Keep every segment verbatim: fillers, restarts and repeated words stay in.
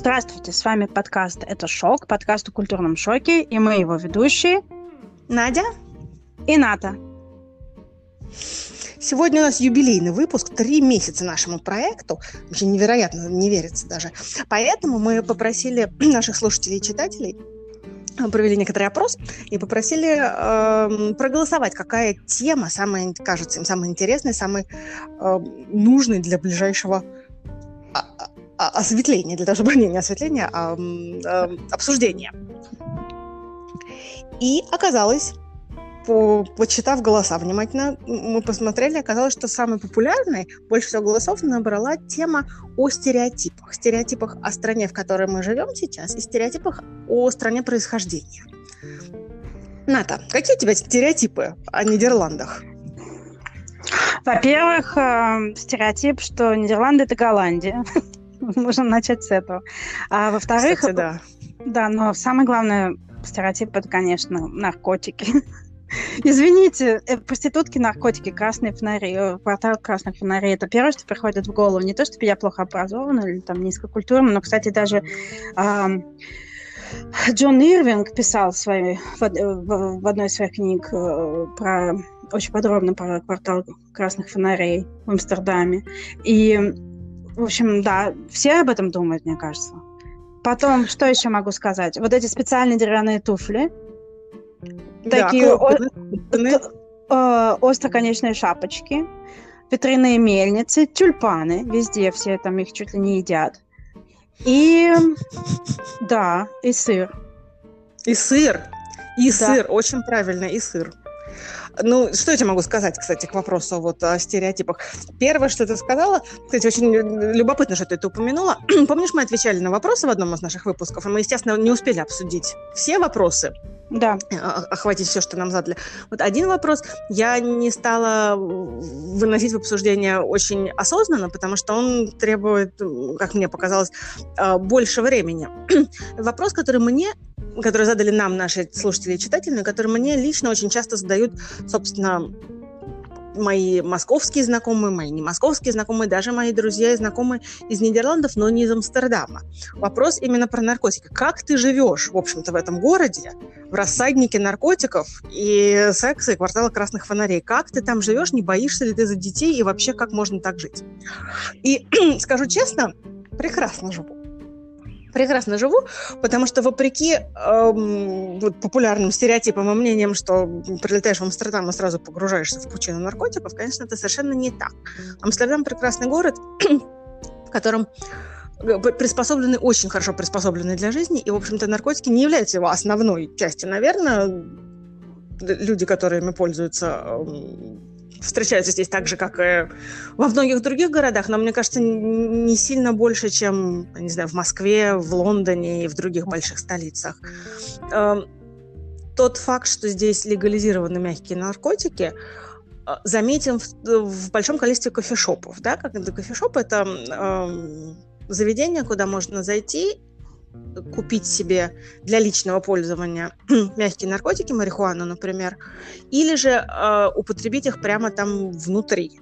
Здравствуйте, с вами подкаст «Это шок», подкаст о культурном шоке, и мы его ведущие Надя и Ната. Сегодня у нас юбилейный выпуск, три месяца нашему проекту, вообще невероятно, не верится даже, поэтому мы попросили наших слушателей и читателей, провели некоторый опрос и попросили э, проголосовать, какая тема самая, кажется им самой интересной, самой э, нужной для ближайшего осветления, для того, чтобы не осветления, а э, обсуждения. И оказалось, по, почитав голоса внимательно, мы посмотрели, оказалось, что самой популярной, больше всего голосов набрала тема о стереотипах. Стереотипах о стране, в которой мы живем сейчас, и стереотипах о стране происхождения. Ната, какие у тебя стереотипы о Нидерландах? Во-первых, э, стереотип, что Нидерланды – это Голландия. Можем начать с этого. А во-вторых... Кстати, да. Да, но самое главное стереотип – это, конечно, наркотики. Извините, проститутки, наркотики, красные фонари, квартал красных фонарей – это первое, что приходит в голову. Не то, что я плохо образована или там низкокультурна, но, кстати, даже э, Джон Ирвинг писал в, своей, в, в одной из своих книг про, очень подробно про квартал красных фонарей в Амстердаме. И, в общем, да, все об этом думают, мне кажется. Потом, что еще могу сказать? Вот эти специальные деревянные туфли. Да, такие о- о- остроконечные шапочки, ветряные мельницы, тюльпаны. Везде все там их чуть ли не едят. И... Да, и сыр. И сыр. И да. сыр. Очень правильно, и сыр. Ну, что я тебе могу сказать, кстати, к вопросу вот о стереотипах. Первое, что ты сказала, кстати, очень любопытно, что ты это упомянула. Помнишь, мы отвечали на вопросы в одном из наших выпусков, и мы, естественно, не успели обсудить все вопросы, да. Охватить все, что нам задали. Вот один вопрос я не стала выносить в обсуждение очень осознанно, потому что он требует, как мне показалось, больше времени. Вопрос, который мне, который задали нам наши слушатели и читатели, который мне лично очень часто задают, собственно, мои московские знакомые, мои не московские знакомые, даже мои друзья и знакомые из Нидерландов, но не из Амстердама. Вопрос именно про наркотики. Как ты живешь, в общем-то, в этом городе, в рассаднике наркотиков и секса, и квартала красных фонарей? Как ты там живешь, не боишься ли ты за детей, и вообще, как можно так жить? И, скажу честно, прекрасно живу. Прекрасно живу, потому что вопреки эм, вот, популярным стереотипам и мнениям, что прилетаешь в Амстердам и сразу погружаешься в пучину наркотиков, конечно, это совершенно не так. Амстердам – прекрасный город, в котором приспособлены, очень хорошо приспособлены для жизни, и, в общем-то, наркотики не являются его основной частью. Наверное, люди, которые ими пользуются, эм, встречаются здесь так же, как и во многих других городах, но, мне кажется, не сильно больше, чем, не знаю, в Москве, в Лондоне и в других больших столицах. Тот факт, что здесь легализированы мягкие наркотики, заметен в, в большом количестве кофешопов. Да? Кофешоп – это э, заведение, куда можно зайти, купить себе для личного пользования мягкие наркотики, марихуану, например, или же э, употребить их прямо там внутри.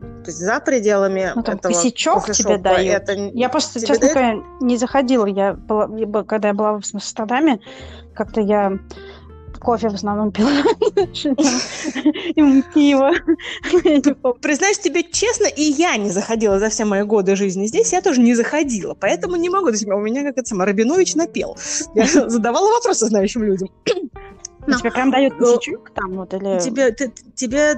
То есть за пределами ну, там, этого косячок тебе дают. Я просто, честно говоря, не заходила. Я была, либо, когда я была в Амстердаме, как-то я кофе в основном пила. И пиво. Признаюсь тебе честно, и я не заходила за все мои годы жизни здесь, я тоже не заходила, поэтому не могу. У меня как это сама Рабинович напел. Я задавала вопросы знающим людям. Тебе прям дают косячок там вот или... Тебе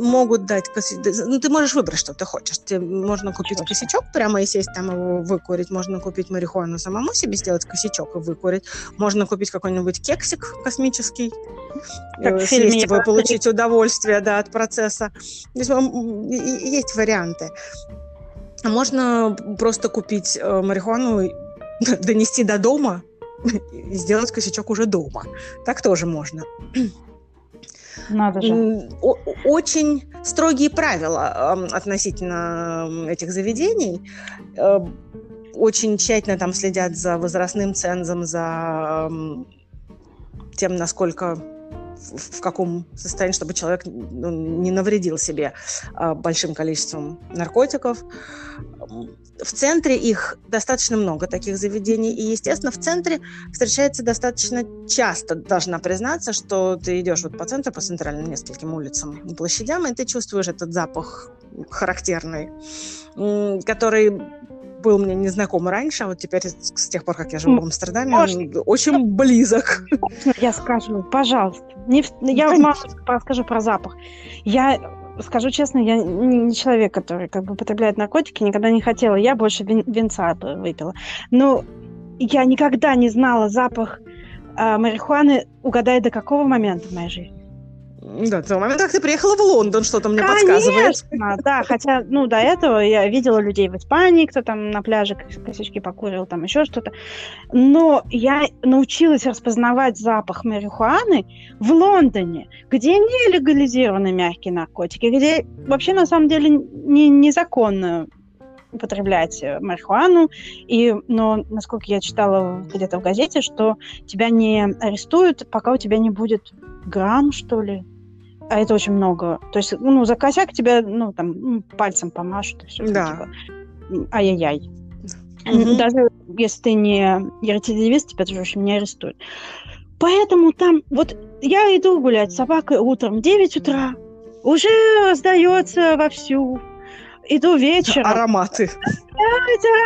могут дать косячок. Ну, ты можешь выбрать, что ты хочешь. Тебе можно купить косячок прямо и сесть там его выкурить. Можно купить марихуану самому себе, сделать косячок и выкурить. Можно купить какой-нибудь кексик космический. Как в фильме. Съесть его и получить удовольствие, да, от процесса. Есть варианты. Можно просто купить марихуану, донести до дома и сделать косячок уже дома. Так тоже можно. Надо же. Очень строгие правила относительно этих заведений. Очень тщательно там следят за возрастным цензом, за тем, насколько в каком состоянии, чтобы человек не навредил себе большим количеством наркотиков. В центре их достаточно много, таких заведений. И, естественно, в центре встречается достаточно часто, должна признаться, что ты идешь вот по центру, по центральным нескольким улицам и площадям, и ты чувствуешь этот запах характерный, который был мне незнаком раньше, а вот теперь, с тех пор, как я живу в Амстердаме, он очень близок. Можно я скажу? Пожалуйста. Не, я вам расскажу про запах. Я скажу честно, я не человек, который как бы употребляет наркотики, никогда не хотела. Я больше вин- винца выпила. Но я никогда не знала запах э, марихуаны, угадай, до какого момента в моей жизни. Да, до момента, как ты приехала в Лондон, что-то мне подсказывает. Конечно, да, хотя, ну, до этого я видела людей в Испании, кто там на пляже косячки покурил, там еще что-то. Но я научилась распознавать запах марихуаны в Лондоне, где не легализированы мягкие наркотики, где вообще, на самом деле, не, незаконно употреблять марихуану. И, но, насколько я читала где-то в газете, что тебя не арестуют, пока у тебя не будет грамм, что ли. А это очень много. То есть, ну, за косяк тебя, ну, там, пальцем помашут. И все, да. Типа, ай-яй-яй. Mm-hmm. Даже если ты не рецидивист, тебя тоже очень не арестуют. Поэтому там, вот, я иду гулять с собакой утром в девять утра, уже раздается вовсю. Иду вечером. Ароматы.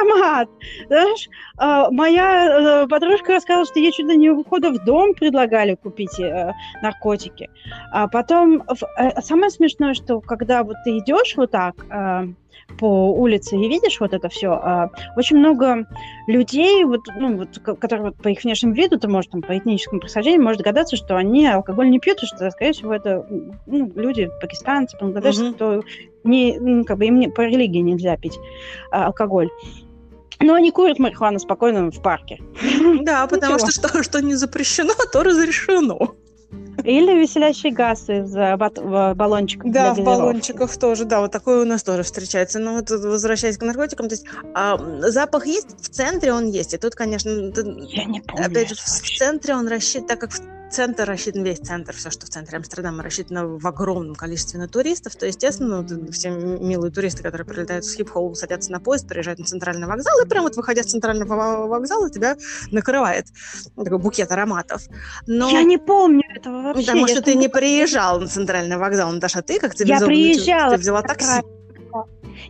Аромат. Знаешь, моя подружка рассказала, что ей чуть ли не у входа в дом предлагали купить наркотики. А потом, самое смешное, что когда вот ты идешь вот так по улице и видишь вот это все, очень много людей, вот, ну, вот, которые вот по их внешнему виду, ты можешь там, по этническому происхождению, можешь догадаться, что они алкоголь не пьют, и что, скорее всего, это, ну, люди, пакистанцы, бангладешцы, mm-hmm. кто не, ну, как бы им не, по религии нельзя пить а, алкоголь. Но они курят марихуану спокойно в парке. Да, потому что что, что не запрещено, то разрешено. Или веселящий газ из баллончиков. Да, в баллончиках тоже, да, вот такое у нас тоже встречается. Но вот возвращаясь к наркотикам, то есть а, запах есть, в центре он есть. И тут, конечно, я не помню, опять же, в центре он рассчитан, так как в центр рассчитан, весь центр, все, что в центре Амстердама, рассчитано в огромном количестве на туристов, то, естественно, все милые туристы, которые прилетают в Схипхол, садятся на поезд, приезжают на центральный вокзал, и прям вот выходя с центрального вокзала, тебя накрывает такой букет ароматов. Но... Я не помню этого вообще. Потому что ты не приезжал на центральный вокзал, Наташа, ты как цивилизованный человек, ты взяла такси.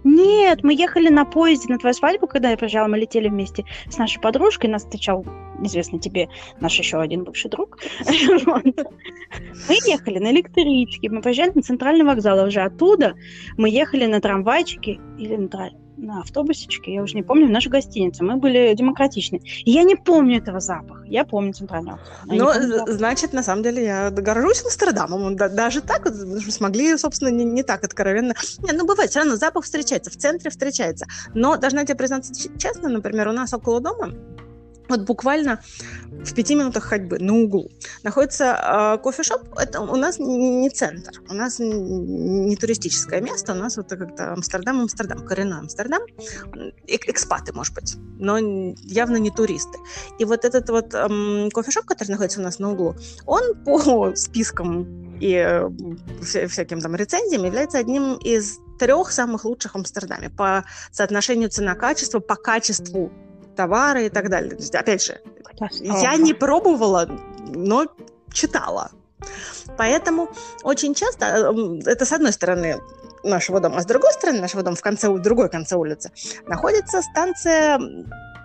Нет, мы ехали на поезде на твою свадьбу, когда я приезжала, мы летели вместе с нашей подружкой, нас встречал, известный тебе, наш еще один бывший друг. Мы ехали на электричке, мы приезжали на центральный вокзал, а уже оттуда мы ехали на трамвайчике или на трамвайчике. На автобусечке, я уже не помню, в нашу гостиницу. Мы были демократичны. Я не помню этого запаха. Я помню центрального. Ну, значит, на самом деле, я горжусь Амстердамом. Даже так вот смогли, собственно, не, не так откровенно. Не, ну, бывает, все равно запах встречается, в центре встречается. Но, должна тебе признаться честно, например, у нас около дома вот буквально в пяти минутах ходьбы на углу находится э, кофешоп. Это у нас не центр, у нас не туристическое место, у нас вот как-то Амстердам, Амстердам, коренной Амстердам. Экспаты, может быть, но явно не туристы. И вот этот вот э, кофешоп, который находится у нас на углу, он по спискам и э, всяким там рецензиям является одним из трех самых лучших в Амстердаме по соотношению цена-качество, по качеству товары и так далее. Опять же, я не пробовала, но читала. Поэтому очень часто, это с одной стороны нашего дома, а с другой стороны нашего дома в конце, в другой конце улицы находится станция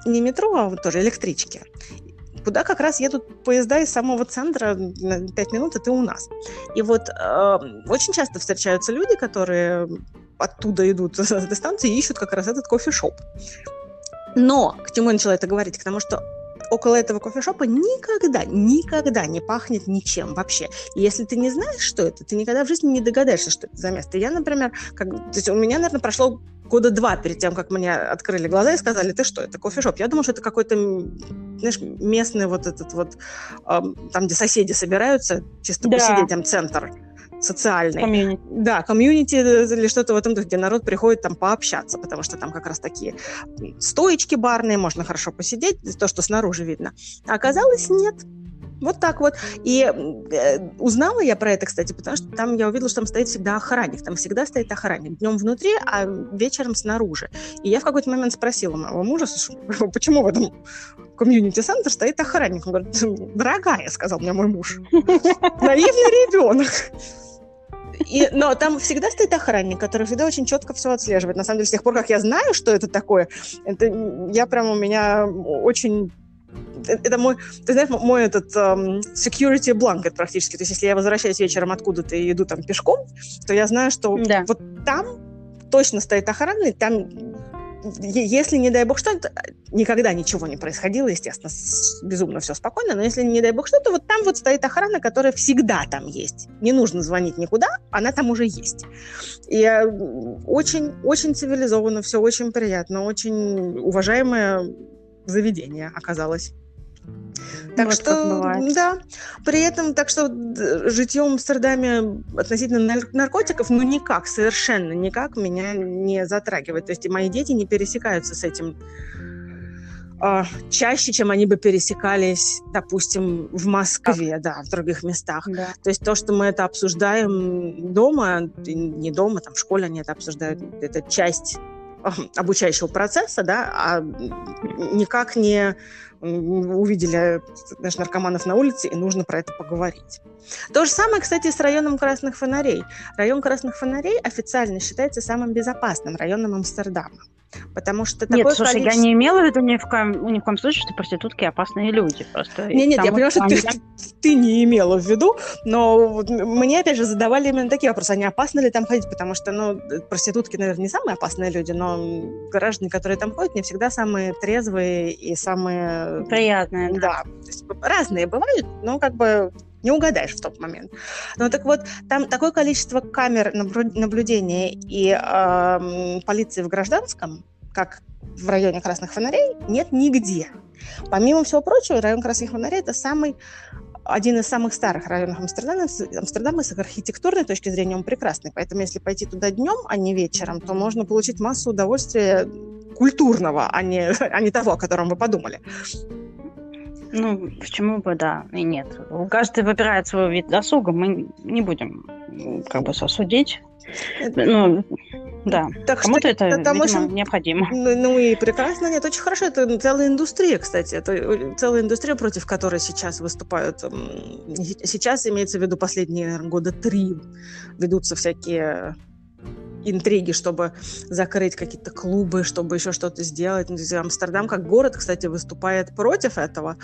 не метро, а тоже электрички, куда как раз едут поезда из самого центра на пять минут, и ты у нас. И вот э, очень часто встречаются люди, которые оттуда идут с этой станции и ищут как раз этот кофешоп. Но, к чему я начала это говорить? К тому, что около этого кофешопа никогда, никогда не пахнет ничем вообще. И если ты не знаешь, что это, ты никогда в жизни не догадаешься, что это за место. Я, например, как, то есть у меня, наверное, прошло года два перед тем, как мне открыли глаза и сказали, ты что, это кофешоп. Я думала, что это какой-то, знаешь, местный вот этот вот, там, где соседи собираются, чисто да. Посидеть, там, центр социальный. Комьюнити. Да, комьюнити или что-то в этом духе, где народ приходит там пообщаться, потому что там как раз такие стоечки барные, можно хорошо посидеть, то, что снаружи видно. А оказалось, нет. Вот так вот. И э, узнала я про это, кстати, потому что там я увидела, что там стоит всегда охранник. Там всегда стоит охранник. Днем внутри, а вечером снаружи. И я в какой-то момент спросила моего мужа, почему в этом комьюнити-центре стоит охранник? Он говорит, дорогая, сказал мне мой муж. Наивный ребенок. И, но там всегда стоит охранник, который всегда очень четко все отслеживает. На самом деле, с тех пор, как я знаю, что это такое, это я прям у меня очень... Это мой, ты знаешь, мой этот эм, security blanket практически. То есть, если я возвращаюсь вечером откуда-то и иду там пешком, то я знаю, что да. вот там точно стоит охранник, там... Если, не дай бог, что-то... Никогда ничего не происходило, естественно, безумно все спокойно, но если, не дай бог, что-то, вот там вот стоит охрана, которая всегда там есть. Не нужно звонить никуда, она там уже есть. И очень-очень цивилизованно, все очень приятно, очень уважаемое заведение оказалось. Так вот что, да, при этом, так что житье в Амстердаме относительно наркотиков, ну никак, совершенно никак меня не затрагивает. То есть и мои дети не пересекаются с этим э, чаще, чем они бы пересекались, допустим, в Москве, так. да, в других местах. Да. То есть то, что мы это обсуждаем дома, не дома, там в школе они это обсуждают, это часть... обучающего процесса, да, а никак не увидели даже наркоманов на улице, и нужно про это поговорить. То же самое, кстати, с районом красных фонарей. Район красных фонарей официально считается самым безопасным районом Амстердама. Потому что такое Нет, слушай, количество... я не имела в виду ни в коем, ни в коем случае, что проститутки опасные люди. Просто нет, нет, я понимаю, что они... ты, ты не имела в виду, но мне, опять же, задавали именно такие вопросы, а не опасно ли там ходить, потому что, ну, проститутки, наверное, не самые опасные люди, но граждане, которые там ходят, не всегда самые трезвые и самые... Приятные, да. да. То есть, разные бывают, но как бы... Не угадаешь в тот момент. Ну так вот, там такое количество камер наблюдения и э, полиции в гражданском, как в районе красных фонарей, нет нигде. Помимо всего прочего, район красных фонарей – это самый, один из самых старых районов Амстердама, Амстердама с архитектурной точки зрения он прекрасный. Поэтому если пойти туда днем, а не вечером, то можно получить массу удовольствия культурного, а не, а не того, о котором вы подумали. Ну, почему бы, да, и нет. Каждый выбирает свой вид досуга, мы не будем как бы сосудить. Это... Ну, да, так кому-то что, это, видимо, очень... необходимо. Ну, ну и прекрасно, нет, очень хорошо. Это целая индустрия, кстати. Это целая индустрия, против которой сейчас выступают. Сейчас, имеется в виду, последние года три ведутся всякие... интриги, чтобы закрыть какие-то клубы, чтобы еще что-то сделать. Амстердам как город, кстати, выступает против этого,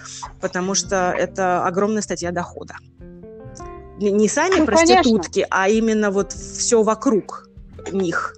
потому что это огромная статья дохода. Не сами ну, проститутки, конечно. А именно вот все вокруг них.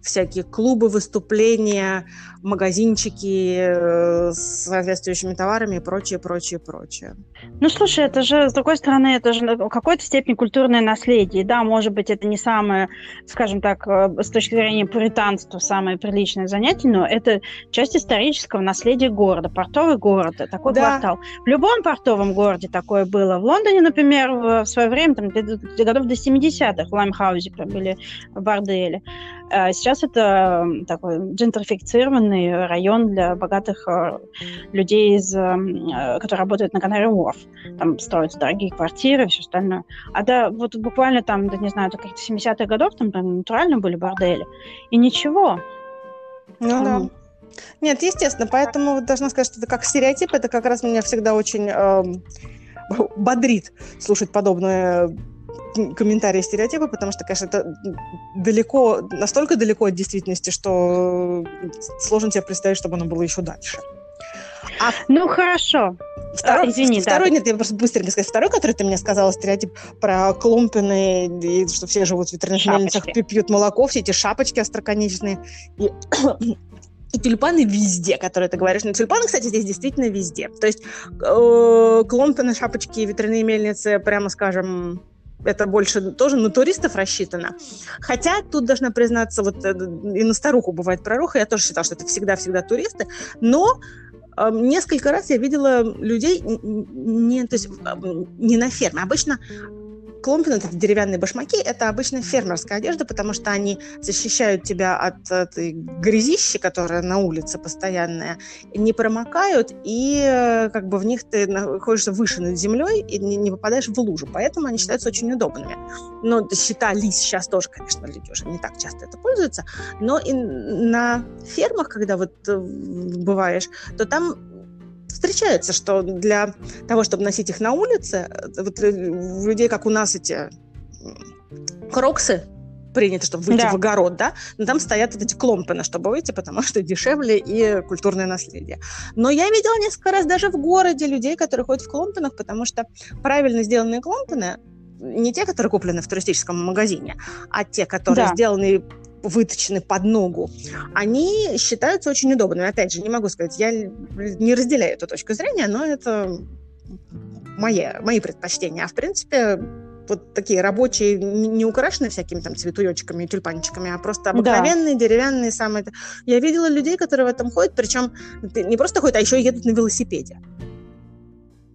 Всякие клубы, выступления, магазинчики с соответствующими товарами и прочее, прочее, прочее. Ну, слушай, это же, с другой стороны, это же в какой-то степени культурное наследие. Да, может быть, это не самое, скажем так, с точки зрения пуританства, самое приличное занятие, но это часть исторического наследия города, портовый город, такой да. квартал. В любом портовом городе такое было. В Лондоне, например, в свое время, там, годов до семидесятых в Лаймхаузе были бордели. Сейчас это такой джентрифицированный район для богатых людей, из, которые работают на Канаре-Уорф. Там строятся дорогие квартиры и все остальное. А да, вот буквально там, да, не знаю, до каких-то семидесятых годов там, там натурально были бордели. И ничего. Ну да. Um. Нет, естественно. Поэтому должна сказать, что это как стереотип. Это как раз меня всегда очень э, бодрит слушать подобное... комментарии стереотипы, потому что, конечно, это далеко, настолько далеко от действительности, что сложно себе представить, чтобы оно было еще дальше. А ну, хорошо. Второй, Извини, второй да. нет, я просто быстренько скажу. Второй, который ты мне сказала, стереотип про клумпины, и что все живут в ветряных мельницах, пьют молоко, все эти шапочки остроконечные. И... И тюльпаны везде, которые ты говоришь. Но тюльпаны, кстати, здесь действительно везде. То есть клумпины, шапочки, ветряные мельницы, прямо скажем, это больше тоже на туристов рассчитано. Хотя тут должна признаться, вот и на старуху бывает проруха, я тоже считала, что это всегда-всегда туристы, но э, несколько раз я видела людей не, то есть, не на ферме. Обычно Клумпин, это деревянные башмаки, это обычно фермерская одежда, потому что они защищают тебя от, от грязищи, которая на улице постоянная, не промокают, и как бы в них ты находишься выше над землей и не, не попадаешь в лужу, поэтому они считаются очень удобными. Но считались, сейчас тоже, конечно, люди уже не так часто это пользуются, но и на фермах, когда вот бываешь, то там встречается, что для того, чтобы носить их на улице, вот у людей, как у нас, эти кроксы, принято, чтобы выйти да. в огород, да, но там стоят вот эти кломпены, чтобы выйти, потому что дешевле и культурное наследие. Но я видела несколько раз даже в городе людей, которые ходят в кломпенах, потому что правильно сделанные кломпены не те, которые куплены в туристическом магазине, а те, которые да. сделаны, выточены под ногу, они считаются очень удобными. Опять же, не могу сказать, я не разделяю эту точку зрения, но это мои, мои предпочтения. А в принципе, вот такие рабочие, не украшенные всякими там цветуёчками и тюльпанчиками, а просто обыкновенные, да. деревянные самые. Я видела людей, которые в этом ходят, причем не просто ходят, а еще и едут на велосипеде.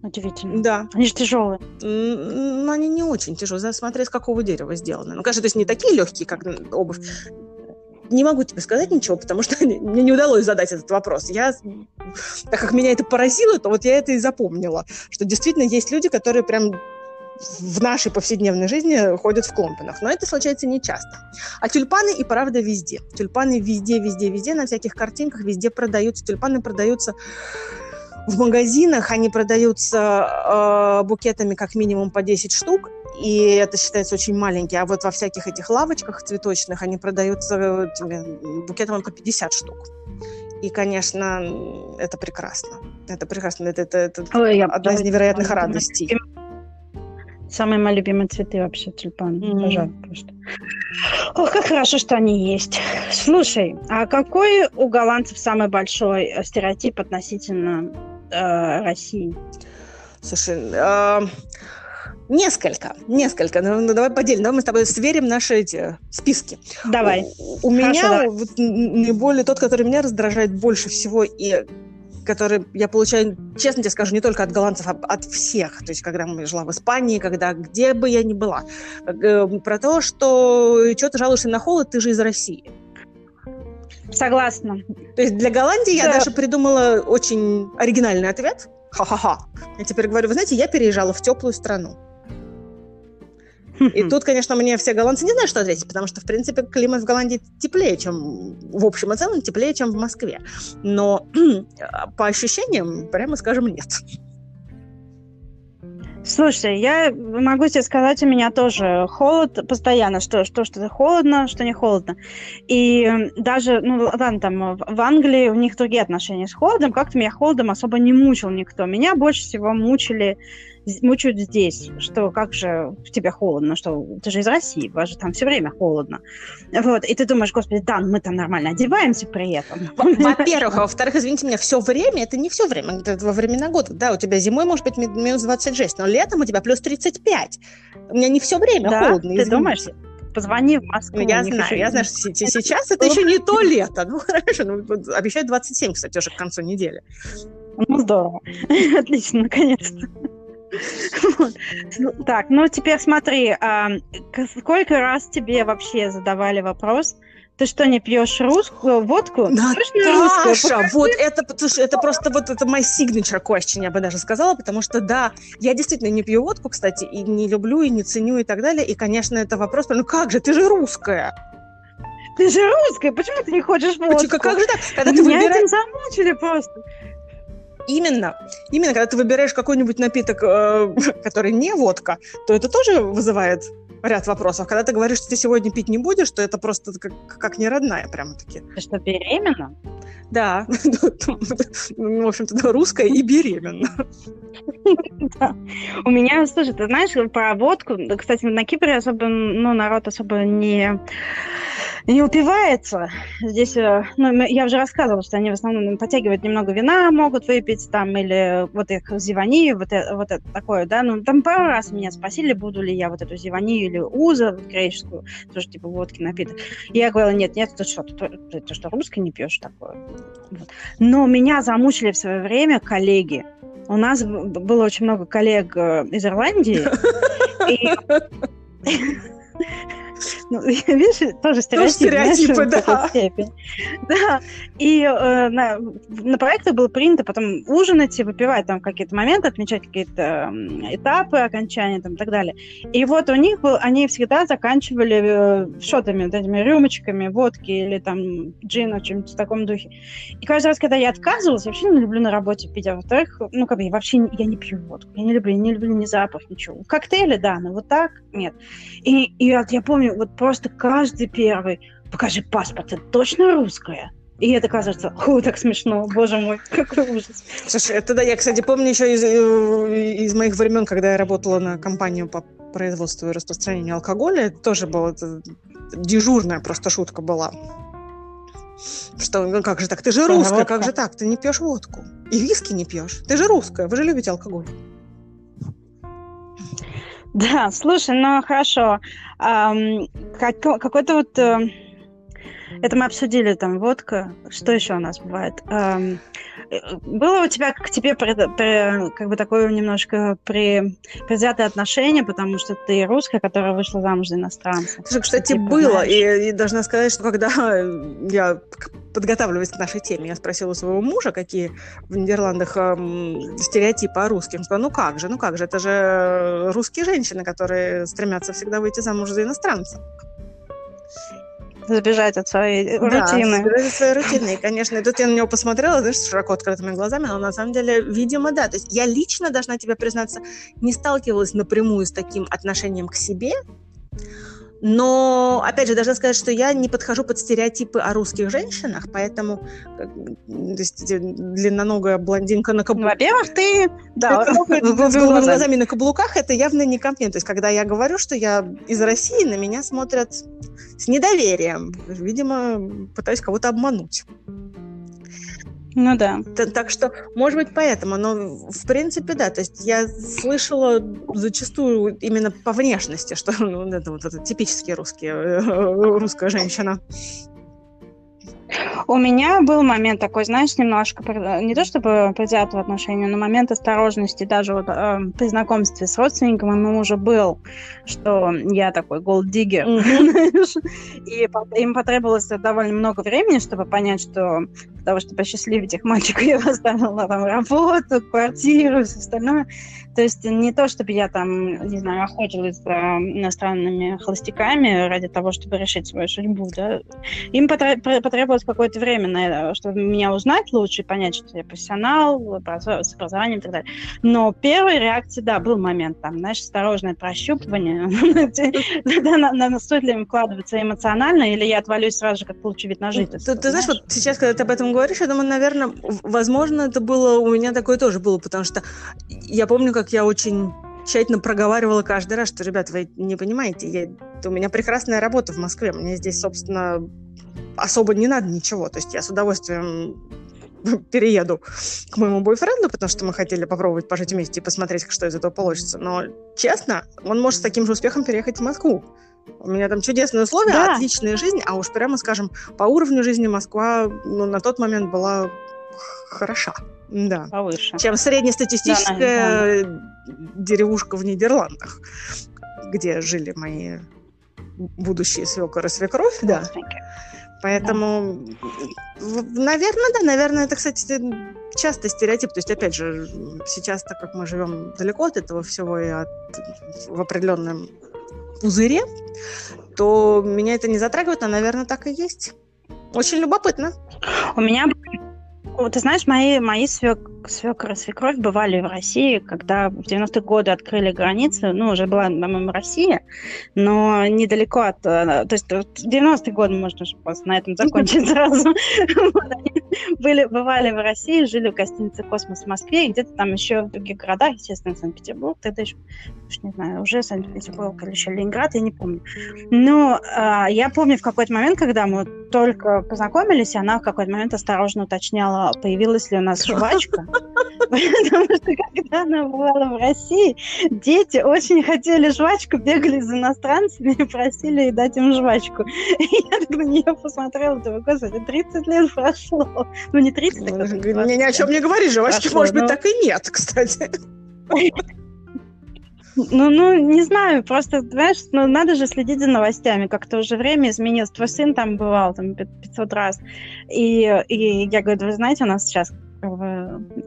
Удивительно. Да. Они же тяжелые. Но они не очень тяжелые, смотря из какого дерева сделаны. Ну, конечно, то есть не такие легкие, как обувь. Не могу тебе сказать ничего, потому что мне не удалось задать этот вопрос. Я, так как меня это поразило, то вот я это и запомнила, что действительно есть люди, которые прям в нашей повседневной жизни ходят в кломпенах. Но это случается нечасто. А тюльпаны и правда везде. Тюльпаны везде, везде, везде, на всяких картинках везде продаются. Тюльпаны продаются... В магазинах они продаются э, букетами как минимум по десять штук, и это считается очень маленькие. А вот во всяких этих лавочках цветочных они продаются э, букетом по пятьдесят штук. И, конечно, это прекрасно. Это прекрасно. Это, это, это Ой, одна я, из невероятных я, радостей. Самые мои любимые цветы вообще тюльпаны. Mm-hmm. Пожалуй, просто. Ох, как хорошо, что они есть. Слушай, а какой у голландцев самый большой стереотип относительно России? Слушай, э, несколько, несколько. Ну, давай поделим, давай мы с тобой сверим наши эти списки. Давай. У, у меня вот, наиболее тот, который меня раздражает больше всего и который я получаю, честно тебе скажу, не только от голландцев, а от всех. То есть, когда я жила в Испании, когда где бы я ни была, про то, что что ты жалуешься на холод, ты же из России. Согласна. То есть для Голландии да. я даже придумала очень оригинальный ответ. Ха-ха-ха. Я теперь говорю, вы знаете, я переезжала в теплую страну. И тут, конечно, мне все голландцы не знают, что ответить, потому что, в принципе, климат в Голландии теплее, чем в общем и целом, теплее, чем в Москве. Но по ощущениям, прямо скажем, нет. Слушай, я могу тебе сказать, у меня тоже холод постоянно, что, что что-то холодно, что не холодно. И даже, ну ладно, там в Англии у них другие отношения с холодом, как-то меня холодом особо не мучил никто. Меня больше всего мучили, мучают здесь, что как же тебе холодно, что ты же из России, у вас же там все время холодно. Вот, и ты думаешь, господи, да, мы там нормально одеваемся при этом. Во-первых, а во-вторых, извините меня, все время, это не все время, это во времена года, да, у тебя зимой может быть минус двадцать шесть, но летом у тебя плюс тридцать пять. У меня не все время да? холодно. Ты извините. Думаешь, позвони в Москву. Я знаю, я знаю, что сейчас это еще не то лето. Ну хорошо, ну, обещают двадцать семь, кстати, уже к концу недели. Ну здорово, отлично, наконец-то. Вот. Так, ну теперь смотри, а сколько раз тебе вообще задавали вопрос? Ты что, не пьешь русскую водку? Наташа, вот это, это просто вот это my signature question, я бы даже сказала, потому что да, я действительно не пью водку, кстати, и не люблю, и не ценю, и так далее. И, конечно, это вопрос, ну как же, ты же русская. Ты же русская, почему ты не хочешь водку? Почему, как же так? Когда ты меня выбираешь... этим замучили просто. Именно, именно, когда ты выбираешь какой-нибудь напиток, э, который не водка, то это тоже вызывает ряд вопросов. Когда ты говоришь, что ты сегодня пить не будешь, то это просто как, как не родная прямо-таки. Ты что, беременна? Да. В общем-то, русская и беременна. У меня, слушай, ты знаешь, про водку, кстати, на Кипре особо, ну, народ особо не... не упивается. Здесь, ну, я уже рассказывала, что они в основном подтягивают немного вина, могут выпить там, или вот их зеванию, вот, вот это такое, да, ну, там пару раз меня спросили, буду ли я вот эту зеванию или узо греческую, тоже типа водки напиток. И я говорила, нет, нет, ты что, ты, ты, ты, ты что, русский не пьешь такое? Вот. Но меня замучили в свое время коллеги. У нас было очень много коллег из Ирландии, Ну, видишь, тоже стереотипы, стереотипы да. да. И э, на, на проектах было принято потом ужинать и выпивать там какие-то моменты, отмечать какие-то э, этапы окончания там, и так далее. И вот у них был, они всегда заканчивали э, шотами, вот этими рюмочками водки или там джина, чем-то в таком духе. И каждый раз, когда я отказывалась, я вообще не люблю на работе пить, а во-вторых, ну как бы я вообще не, я не пью водку, я не люблю, я не люблю ни запах, ничего. Коктейли, да, но вот так нет. И, и вот я помню, вот просто каждый первый: покажи паспорт, это точно русская? И это кажется, о, так смешно, боже мой, какой ужас. Слушай, это да, я, кстати, помню еще из, из моих времен, когда я работала на компанию по производству и распространению алкоголя, это тоже была это, дежурная просто шутка была. Что, ну как же так, ты же русская, водка. Как же так, ты не пьешь водку? И виски не пьешь, ты же русская, вы же любите алкоголь. Да, слушай, ну хорошо. Эм, как, какой-то вот... Э, это мы обсудили, там, водка. Что еще у нас бывает? Эм, было у тебя к тебе при, при, как бы такое немножко при, предвзятое отношение, потому что ты русская, которая вышла замуж за иностранца? Слушай, кстати, типа, было. И, и должна сказать, что когда я подготавливалась к нашей теме, я спросила у своего мужа, какие в Нидерландах эм, стереотипы о русских. Он сказал, ну как же, ну как же, это же русские женщины, которые стремятся всегда выйти замуж за иностранца. Сбежать от своей да, рутины. Сбежать от своей рутины. И, конечно, тут я на него посмотрела, знаешь, с широко открытыми глазами, но на самом деле, видимо, да. То есть я лично, должна тебе признаться, не сталкивалась напрямую с таким отношением к себе, но, опять же, должна сказать, что я не подхожу под стереотипы о русских женщинах, поэтому есть, длинноногая блондинка на каблуках... Во-первых, ты... Да, с глазами на каблуках это явно не ко мне. То есть, когда я говорю, что я из России, на меня смотрят с недоверием. Видимо, пытаюсь кого-то обмануть. Ну да. Так что, может быть, поэтому. Но, в принципе, да. То есть я слышала зачастую именно по внешности, что ну, это вот это типически русские, русская женщина. У меня был момент такой, знаешь, немножко, не то чтобы предвзятого отношения, но момент осторожности даже вот, э, при знакомстве с родственником и моему мужу был, что я такой голд-диггер, mm-hmm. и им потребовалось довольно много времени, чтобы понять, что для того, чтобы посчастливить их мальчика, я поставила там работу, квартиру, все остальное. То есть не то, чтобы я там, не знаю, охотилась за иностранными холостяками ради того, чтобы решить свою судьбу, да. Им потребовалось какое-то время, чтобы меня узнать лучше, понять, что я профессионал, с образованием и так далее. Но первой реакции, да, был момент, там, знаешь, осторожное прощупывание, стоит ли им вкладываться эмоционально, или я отвалюсь сразу же, как получу вид на жительство. Ты знаешь, вот сейчас, когда ты об этом говоришь, я думаю, наверное, возможно, это было, у меня такое тоже было, потому что я помню, как я очень тщательно проговаривала каждый раз, что, ребят, вы не понимаете, я, у меня прекрасная работа в Москве, мне здесь, собственно, особо не надо ничего, то есть я с удовольствием перееду к моему бойфренду, потому что мы хотели попробовать пожить вместе и посмотреть, что из этого получится, но, честно, он может с таким же успехом переехать в Москву. У меня там чудесные условия, да. Отличная жизнь, а уж прямо, скажем, по уровню жизни Москва, ну, на тот момент была хороша. Да. Повыше. Чем среднестатистическая да, деревушка в Нидерландах, где жили мои будущие свекор и свекровь. Да. Да. Поэтому, да. наверное, да, наверное, это, кстати, частый стереотип. То есть, опять же, сейчас, так как мы живем далеко от этого всего и от, в определенном пузыре, то меня это не затрагивает, а, наверное, так и есть. Очень любопытно. У меня... Ты знаешь, мои, мои свек, свекр и свекровь бывали в России, когда в девяностые годы открыли границы. Ну, уже была, по-моему, Россия, но недалеко от... То есть девяностые годы, можно же просто на этом закончить сразу. Были, бывали в России, жили в гостинице «Космос» в Москве, и где-то там еще в других городах, естественно, Санкт-Петербург, тогда еще, уж не знаю, уже Санкт-Петербург или еще Ленинград, я не помню. Но а, я помню в какой-то момент, когда мы только познакомились, она в какой-то момент осторожно уточняла, появилась ли у нас жвачка, потому что когда она бывала в России, дети очень хотели жвачку, бегали за иностранцами и просили дать им жвачку. Я так на нее посмотрела, думаю, господи, тридцать лет прошло. Ну, не тридцать, так это двадцать. Ни о чем не говоришь, жвачки, может быть, так и нет, кстати. Ну, ну, не знаю, просто, знаешь, ну, надо же следить за новостями, как-то уже время изменилось. Твой сын там бывал там пятьсот раз, и, и я говорю, вы знаете, у нас сейчас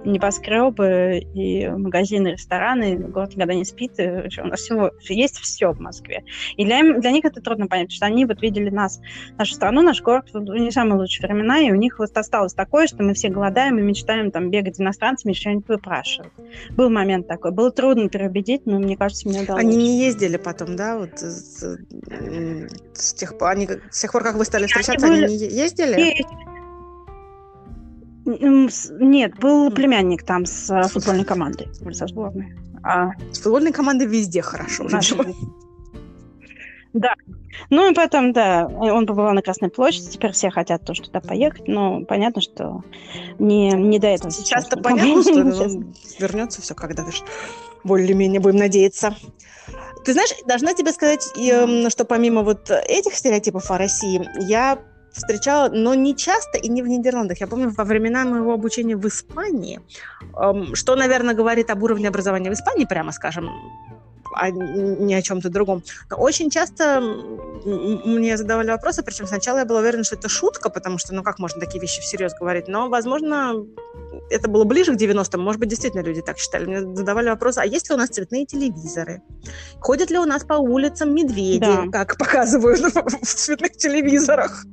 небоскребы и магазины, и рестораны, город никогда не спит, у нас всего, есть все в Москве. И для, для них это трудно понять, потому что они вот видели нас, нашу страну, наш город в не самые лучшие времена, и у них вот осталось такое, что мы все голодаем и мечтаем там бегать иностранцами, что-нибудь выпрашивать. Был момент такой, было трудно переубедить, но мне кажется, мне удалось. Они не ездили потом, да? Вот, с, с, тех, они, с тех пор, как вы стали встречаться, они, были... они не ездили? Ездили. Нет, был племянник там с футбольной командой. Со сборной. А... С футбольной командой везде хорошо. Да. Ну и потом, да, он побывал на Красной площади, теперь все хотят тоже туда поехать, но понятно, что не, не до этого. Сейчас-то понятно, что вернется все когда-то, более-менее будем надеяться. Ты знаешь, должна тебе сказать, что помимо вот этих стереотипов о России, я... встречала, но не часто и не в Нидерландах. Я помню, во времена моего обучения в Испании, эм, что, наверное, говорит об уровне образования в Испании, прямо скажем, а не о чем-то другом. Но очень часто мне задавали вопросы, причем сначала я была уверена, что это шутка, потому что, ну, как можно такие вещи всерьез говорить? Но, возможно, это было ближе к девяностым, может быть, действительно люди так считали. Мне задавали вопрос, а есть ли у нас цветные телевизоры? Ходят ли у нас по улицам медведи, да, как показывают в цветных телевизорах?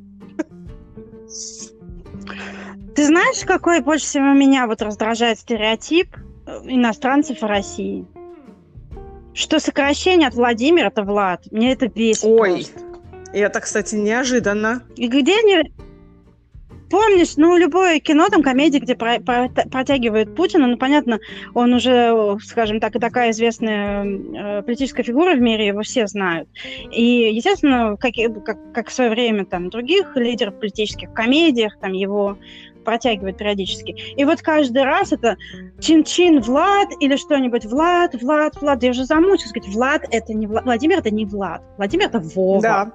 Ты знаешь, какой больше всего меня вот раздражает стереотип иностранцев о России? Что сокращение от Владимира это Влад. Мне это бесит. Ой, это, кстати, неожиданно. И где они... Помнишь, ну, любое кино, там, комедии, где про- про- протягивают Путина, ну, понятно, он уже, скажем так, и такая известная э, политическая фигура в мире, его все знают. И, естественно, как, как, как в свое время, там, других лидеров политических в комедиях, там, его протягивают периодически. И вот каждый раз это чин-чин Влад или что-нибудь Влад, Влад, Влад. Я уже замучилась говорить, Влад это не Влад, Владимир это не Влад, Владимир это Вова. Да,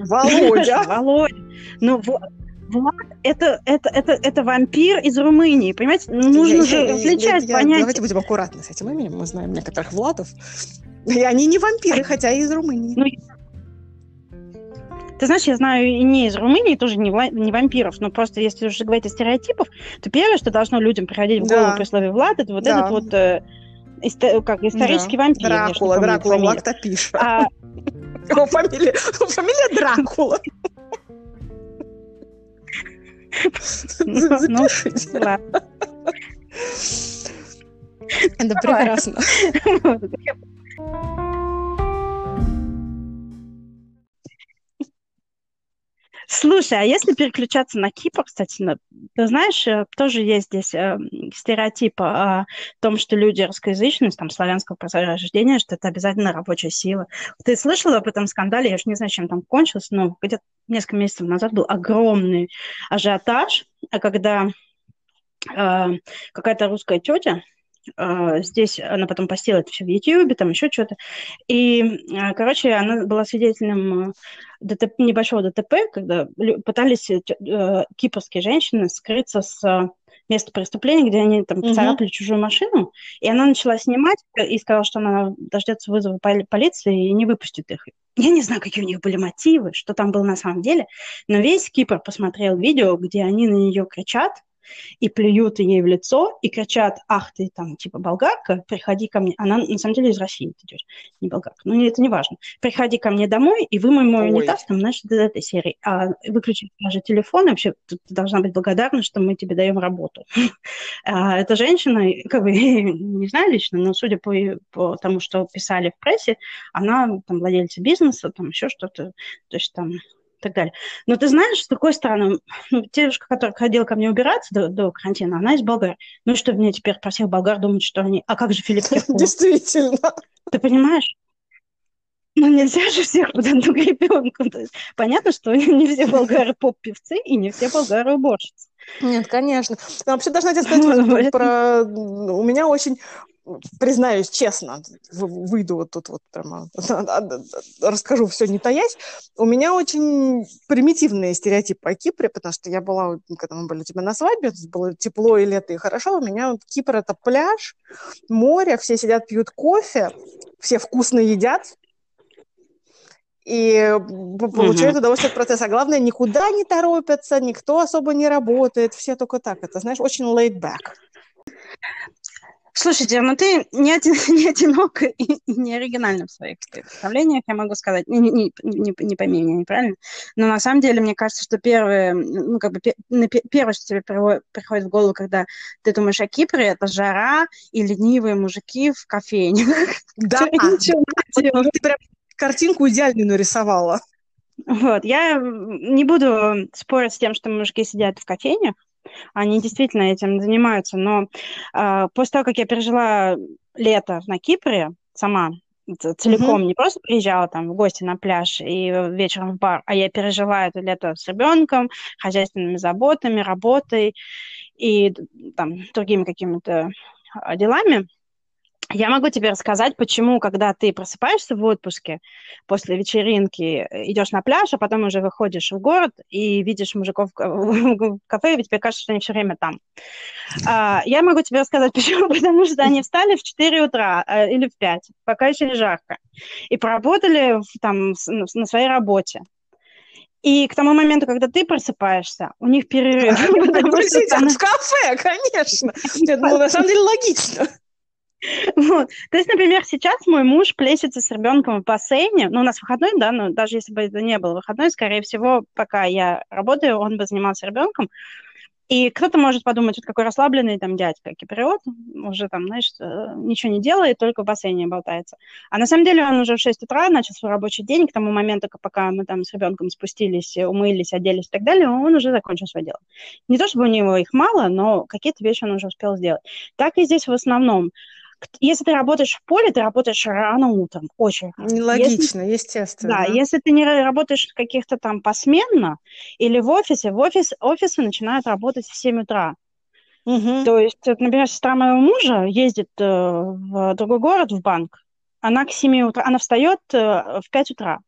Володя. Володя. Ну, вот. Влад это, это, это, это вампир из Румынии, понимаете? Нужно я, же я, различать я, понятия. Давайте будем аккуратны с этим именем, мы знаем некоторых Владов, и они не вампиры, хотя и из Румынии. Ну, ты знаешь, я знаю и не из Румынии, тоже не, вла- не вампиров, но просто если уже говорить о стереотипах, то первое, что должно людям приходить в голову, да, при слове Влад, это вот да, этот вот э, исто- как, исторический да, вампир. Дракула, помню, Дракула, Лактопиша. А... Его фамилия, фамилия Дракула. Запишите. Это прекрасно. Слушай, а если переключаться на Кипр, кстати, на, ты знаешь, тоже есть здесь э, стереотип о том, что люди русскоязычные, там, славянского происхождения, что это обязательно рабочая сила. Ты слышала об этом скандале? Я уж не знаю, чем там кончилось, но где-то несколько месяцев назад был огромный ажиотаж, когда э, какая-то русская тетя, э, здесь она потом постила это все в Ютьюбе, там еще что-то, и, э, короче, она была свидетелем... ДТП, небольшого ДТП, когда пытались э, кипрские женщины скрыться с места преступления, где они там поцарапали mm-hmm. чужую машину, и она начала снимать и сказала, что она дождется вызова полиции и не выпустит их. Я не знаю, какие у них были мотивы, что там было на самом деле, но весь Кипр посмотрел видео, где они на нее кричат и плюют ей в лицо, и кричат, ах, ты там, типа, болгарка, приходи ко мне. Она, на самом деле, из России идёшь, не болгарка. Ну, это не важно. Приходи ко мне домой, и вымой мой унитаз, там, знаешь, из этой серии. А выключить даже телефон, вообще, ты должна быть благодарна, что мы тебе даем работу. Эта женщина, как бы, не знаю лично, но судя по тому, что писали в прессе, она, там, владельца бизнеса, там, еще что-то, то есть, там... и так далее. Но ты знаешь, с другой стороны, ну, девушка, которая ходила ко мне убираться до, до карантина, она из Болгар. Ну и что мне теперь про всех болгар думать, что они... А как же Филипп Киркоров? Действительно. Ты понимаешь? Ну нельзя же всех под одну гребенку. Понятно, что не все болгары поп-певцы и не все болгары уборщицы. Нет, конечно. Но вообще должна тебе сказать про... У меня очень... признаюсь честно, выйду вот тут вот прямо, расскажу все не таясь, у меня очень примитивные стереотипы о Кипре, потому что я была, когда мы были у тебя на свадьбе, было тепло и лето, и хорошо, у меня вот Кипр — это пляж, море, все сидят, пьют кофе, все вкусно едят и получают mm-hmm. удовольствие от процесса. А главное, никуда не торопятся, никто особо не работает, все только так. Это, знаешь, очень laid back. Слушайте, ну ты не, один, не одинока и, и не оригинальна в своих представлениях, я могу сказать. Не, не, не, не пойми меня неправильно. Но на самом деле, мне кажется, что первое, ну, как бы, первое, что тебе приходит в голову, когда ты думаешь о Кипре, это жара и ленивые мужики в кофейнях. Да, ты прям картинку идеальную нарисовала. Вот, я не буду спорить с тем, что мужики сидят в кофейнях. Они действительно этим занимаются, но э, после того, как я пережила лето на Кипре сама, целиком, mm-hmm. не просто приезжала там в гости на пляж и вечером в бар, а я пережила это лето с ребенком, хозяйственными заботами, работой и там другими какими-то делами, я могу тебе рассказать, почему, когда ты просыпаешься в отпуске, после вечеринки идешь на пляж, а потом уже выходишь в город и видишь мужиков в кафе, и тебе кажется, что они все время там. А, я могу тебе рассказать, почему. Потому что они встали в четыре утра э, или в пять, пока еще не жарко, и поработали в, там, с, на своей работе. И к тому моменту, когда ты просыпаешься, у них перерыв. В кафе, конечно. Это на самом деле логично. Вот. То есть, например, сейчас мой муж плещется с ребенком в бассейне, ну, у нас выходной, да, но даже если бы это не был выходной, скорее всего, пока я работаю, он бы занимался ребенком, и кто-то может подумать, вот какой расслабленный там дядька киприот, уже там, знаешь, ничего не делает, только в бассейне болтается. А на самом деле он уже в шесть утра начал свой рабочий день, к тому моменту, пока мы там с ребенком спустились, умылись, оделись и так далее, он уже закончил свое дело. Не то чтобы у него их мало, но какие-то вещи он уже успел сделать. Так и здесь в основном. Если ты работаешь в поле, ты работаешь рано утром, очень рано. Нелогично, если, естественно. Да, если ты не работаешь каких-то там посменно или в офисе, в офис, офисы начинают работать в семь утра. Угу. То есть, например, сестра моего мужа ездит в другой город, в банк, она к семи утра, она встает в пять утра,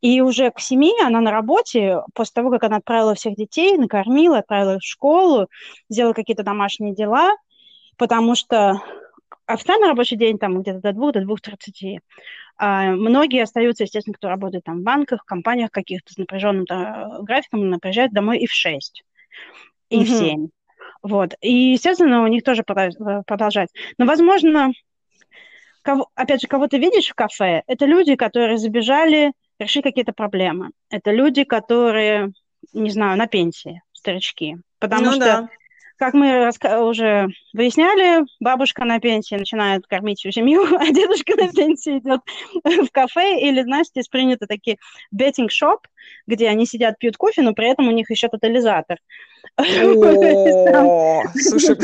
и уже к семи она на работе, после того, как она отправила всех детей, накормила, отправила их в школу, сделала какие-то домашние дела, потому что... Официально рабочий день там где-то до двух, до двух тридцати. А, многие остаются, естественно, кто работает там в банках, в компаниях каких-то с напряженным там графиком, напряжают домой и в шесть, и mm-hmm. в семь. Вот. И, естественно, у них тоже продолжать. Но, возможно, кого, опять же, кого ты видишь в кафе, это люди, которые забежали решить какие-то проблемы. Это люди, которые, не знаю, на пенсии, старички. Потому ну, что... Да. Как мы уже выясняли, бабушка на пенсии начинает кормить всю семью, а дедушка на пенсии идет в кафе. Или, знаешь, здесь приняты такие беттинг-шоп, где они сидят, пьют кофе, но при этом у них еще тотализатор. О, слушай,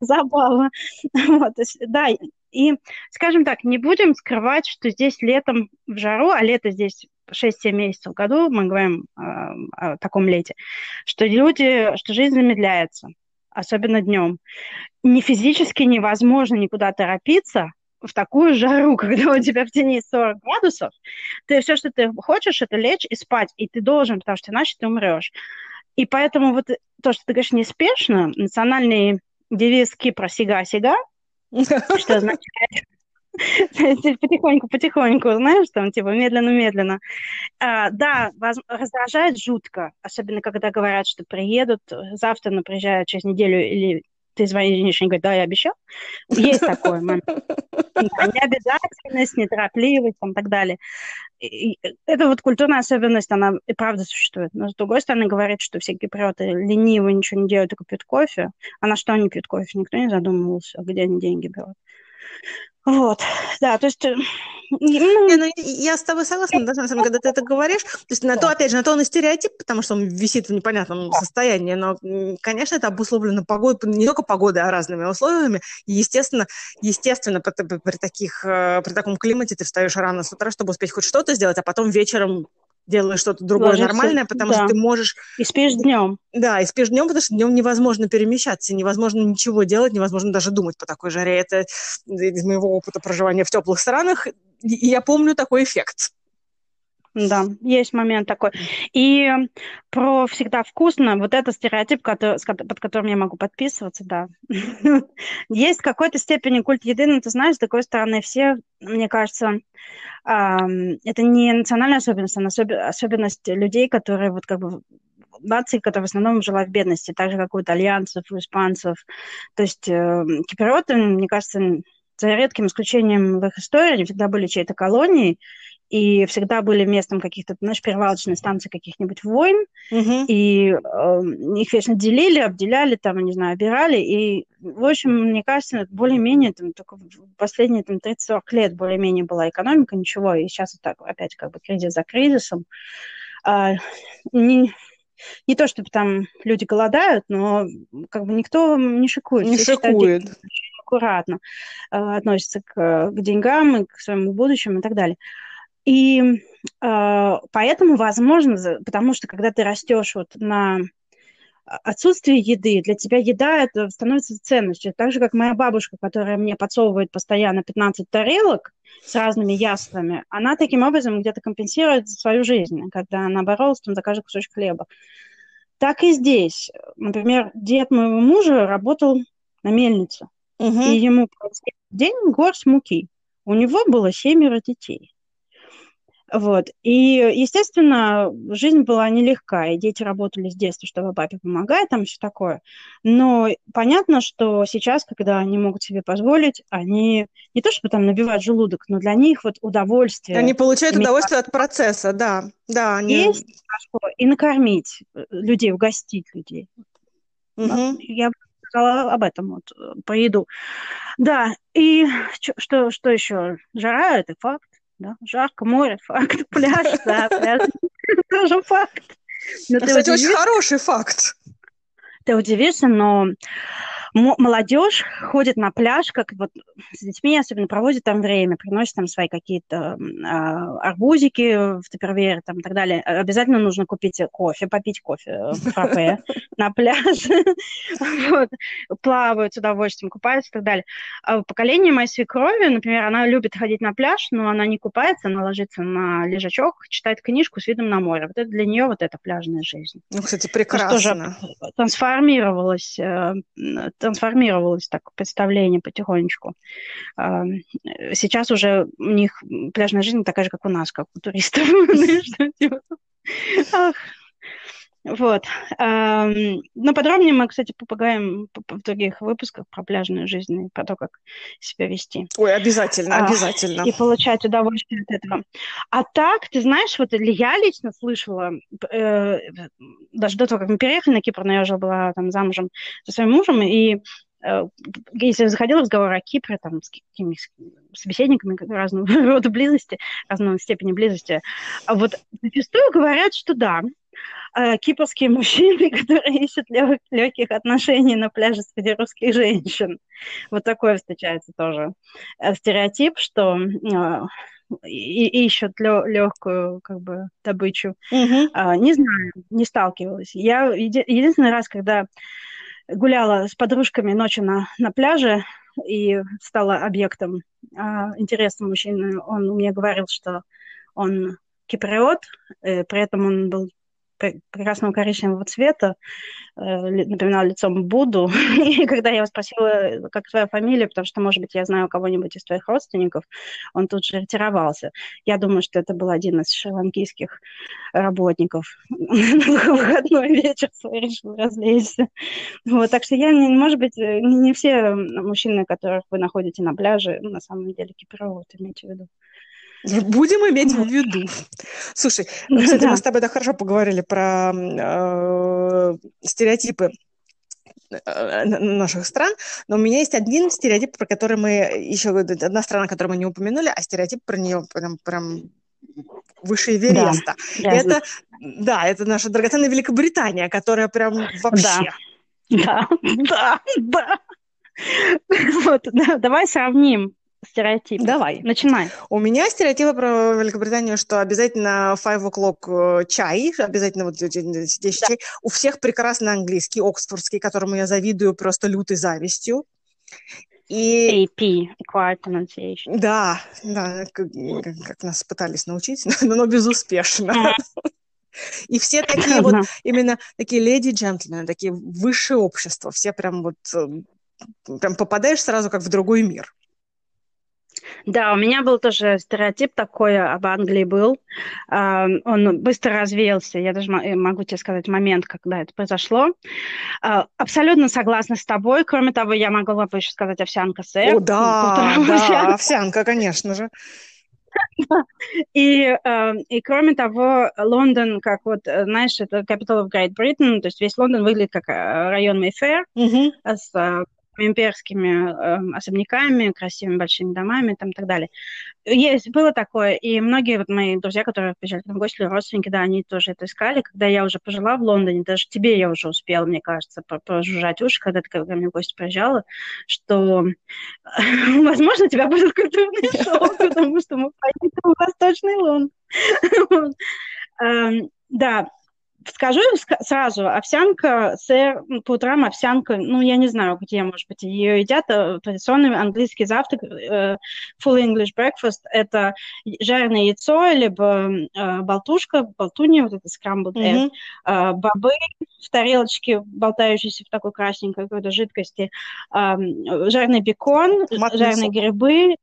забава. Да, и, скажем так, не будем скрывать, что здесь летом в жару, а лето здесь... шесть-семь месяцев в году, мы говорим э, о таком лете, что люди, что жизнь замедляется, особенно днем. Не физически невозможно никуда торопиться в такую жару, когда у тебя в тени сорок градусов, ты все, что ты хочешь, это лечь и спать, и ты должен, потому что иначе ты умрешь. И поэтому вот то, что ты говоришь, неспешно, национальный девиз Кипра «сига-сига», что означает... Потихоньку-потихоньку, знаешь, там, типа, медленно-медленно. А, да, воз... раздражает жутко, особенно когда говорят, что приедут, завтра, но приезжают через неделю, или ты звонишь и говоришь, да, я обещал. Есть такой момент. Необязательность, неторопливость, там, так далее. И эта вот культурная особенность, она и правда существует. Но, с другой стороны, говорит, что все киприоты ленивые, ничего не делают, только пьют кофе. А на что они пьют кофе? Никто не задумывался, где они деньги берут. Вот, да, то есть... Не, ну, я с тобой согласна, да, на самом деле, когда ты это говоришь, то есть на то, опять же, на то он и стереотип, потому что он висит в непонятном состоянии, но, конечно, это обусловлено погодой, не только погодой, а разными условиями, и, естественно, естественно при, таких, при таком климате ты встаешь рано с утра, чтобы успеть хоть что-то сделать, а потом вечером делаешь что-то другое ложишься, нормальное, потому да. что ты можешь... И спишь днем. Да, и спишь днем, потому что днем невозможно перемещаться, невозможно ничего делать, невозможно даже думать по такой жаре. Это из моего опыта проживания в теплых странах. И я помню такой эффект. Да, есть момент такой. И про «всегда вкусно», вот это стереотип, который, под которым я могу подписываться, да. Есть в какой-то степени культ еды, но ты знаешь, с такой стороны все, мне кажется, это не национальная особенность, а особенность людей, которые вот как бы нации, которая в основном жила в бедности, так же, как у итальянцев, у испанцев. То есть киприоты, мне кажется, за редким исключением в их истории, они всегда были чьей-то колонией, и всегда были местом каких-то, знаешь, перевалочной станции каких-нибудь войн, mm-hmm. и э, их вечно делили, обделяли, там, не знаю, обирали, и, в общем, мне кажется, более-менее, там, только последние, там, тридцать-сорок лет более-менее была экономика, ничего, и сейчас вот так, опять, как бы, кризис за кризисом. А, не, не то, чтобы там люди голодают, но, как бы, никто не шикует. Не Все шикует. Считают, аккуратно э, относятся к, к деньгам и к своему будущему и так далее. И э, поэтому, возможно, потому что, когда ты растешь вот на отсутствие еды, для тебя еда это становится ценностью. Так же, как моя бабушка, которая мне подсовывает постоянно пятнадцать тарелок с разными яствами, она таким образом где-то компенсирует свою жизнь, когда она боролась там, за каждый кусочек хлеба. Так и здесь. Например, дед моего мужа работал на мельнице, угу. и ему каждый день горсть муки. У него было семеро детей. Вот. И, естественно, жизнь была нелегка, и дети работали с детства, чтобы папе помогать, там все такое. Но понятно, что сейчас, когда они могут себе позволить, они не то чтобы там набивают желудок, но для них вот удовольствие. Они получают удовольствие от процесса, да. да они... Есть и накормить людей, угостить людей. Угу. Я бы сказала об этом вот, по еду. Да, и что, что еще? Жара – это факт. Да? Жарко, море, факт, пляж, да, пляж, тоже факт. Но Кстати, очень хороший факт. Ты удивишься, но молодежь ходит на пляж, как вот с детьми особенно проводит там время, приносит там свои какие-то а, арбузики в туппервере там и так далее. Обязательно нужно купить кофе, попить кофе, фраппе на пляже. Плавают с удовольствием, купаются и так далее. Поколение моей свекрови, например, она любит ходить на пляж, но она не купается, она ложится на лежачок, читает книжку с видом на море. Вот это для нее вот эта пляжная жизнь. Ну, кстати, прекрасно. Трансформировалась трансформировалось так представление потихонечку. Сейчас уже у них пляжная жизнь такая же, как у нас, как у туристов. Вот. Но подробнее мы, кстати, побегаем в других выпусках про пляжную жизнь и про то, как себя вести. Ой, обязательно, обязательно. И получать удовольствие от этого. А так, ты знаешь, вот я лично слышала, э, даже до того, как мы переехали на Кипр, но я уже была там замужем со своим мужем, и э, если заходил разговор о Кипре, там, с какими-то собеседниками разного рода близости, разного степени близости, вот зачастую говорят, что да, кипрские мужчины, которые ищут лег- легких отношений на пляже среди русских женщин. Вот такое встречается тоже стереотип, что э, и, и ищут лё- легкую как бы, добычу. Mm-hmm. Э, не знаю, не сталкивалась. Я еди- единственный раз, когда гуляла с подружками ночью на, на пляже и стала объектом э, интереса мужчины, он мне говорил, что он киприот, э, при этом он был прекрасного коричневого цвета, напоминал лицом Будду. И когда я его спросила, как твоя фамилия, потому что, может быть, я знаю кого-нибудь из твоих родственников, он тут же ретировался. Я думаю, что это был один из шри-ланкийских работников. На выходной вечер решил развлечься. Так что я, может быть, не все мужчины, которых вы находите на пляже, на самом деле киприоты, имейте в виду. Будем иметь в виду. Слушай, кстати, мы с тобой так хорошо поговорили про э, стереотипы наших стран, но у меня есть один стереотип, про который мы еще... Одна страна, которую мы не упомянули, а стереотип про нее прям... прям... выше Эвереста. Да, это, да, это наша драгоценная Великобритания, которая прям вообще... Да, да, да. Вот, давай сравним стереотипы. Давай. Начинай. У меня стереотипы про Великобританию, что обязательно five o'clock чай, обязательно вот здесь да. чай. У всех прекрасный английский, оксфордский, которому я завидую просто лютой завистью. И... эй пи, Acquired Pronunciation. Да, да, как, как нас пытались научить, но, но безуспешно. Uh-huh. И все такие uh-huh. вот, именно такие леди-джентльмены, такие высшее общество, все прям вот, прям попадаешь сразу как в другой мир. Да, у меня был тоже стереотип такой об Англии был. Он быстро развеялся. Я даже могу тебе сказать момент, когда это произошло. Абсолютно согласна с тобой. Кроме того, я могла бы еще сказать овсянка сэр. О, да, да, овсянка. овсянка, конечно же. И, и кроме того, Лондон, как вот, знаешь, это capital of Great Britain, то есть весь Лондон выглядит как район Мейфэр mm-hmm. с... имперскими э, особняками, красивыми большими домами там, и так далее. Есть, было такое, и многие вот мои друзья, которые приезжали там в гости, родственники, да, они тоже это искали. Когда я уже пожила в Лондоне, даже тебе я уже успела, мне кажется, прожужжать уши, когда ты ко мне в гости приезжала, что, возможно, у тебя будет культурный шок, потому что мы поедем в Восточный Лондон. Да. Скажу сразу, овсянка, сэр, по утрам овсянка, ну, я не знаю, где, может быть, ее едят. Традиционный английский завтрак, full English breakfast, это жареное яйцо, либо болтушка, болтунья, вот это scrambled egg, mm-hmm. бобы в тарелочке, болтающиеся в такой красненькой какой-то жидкости, жареный бекон, Матный жареные сок. грибы,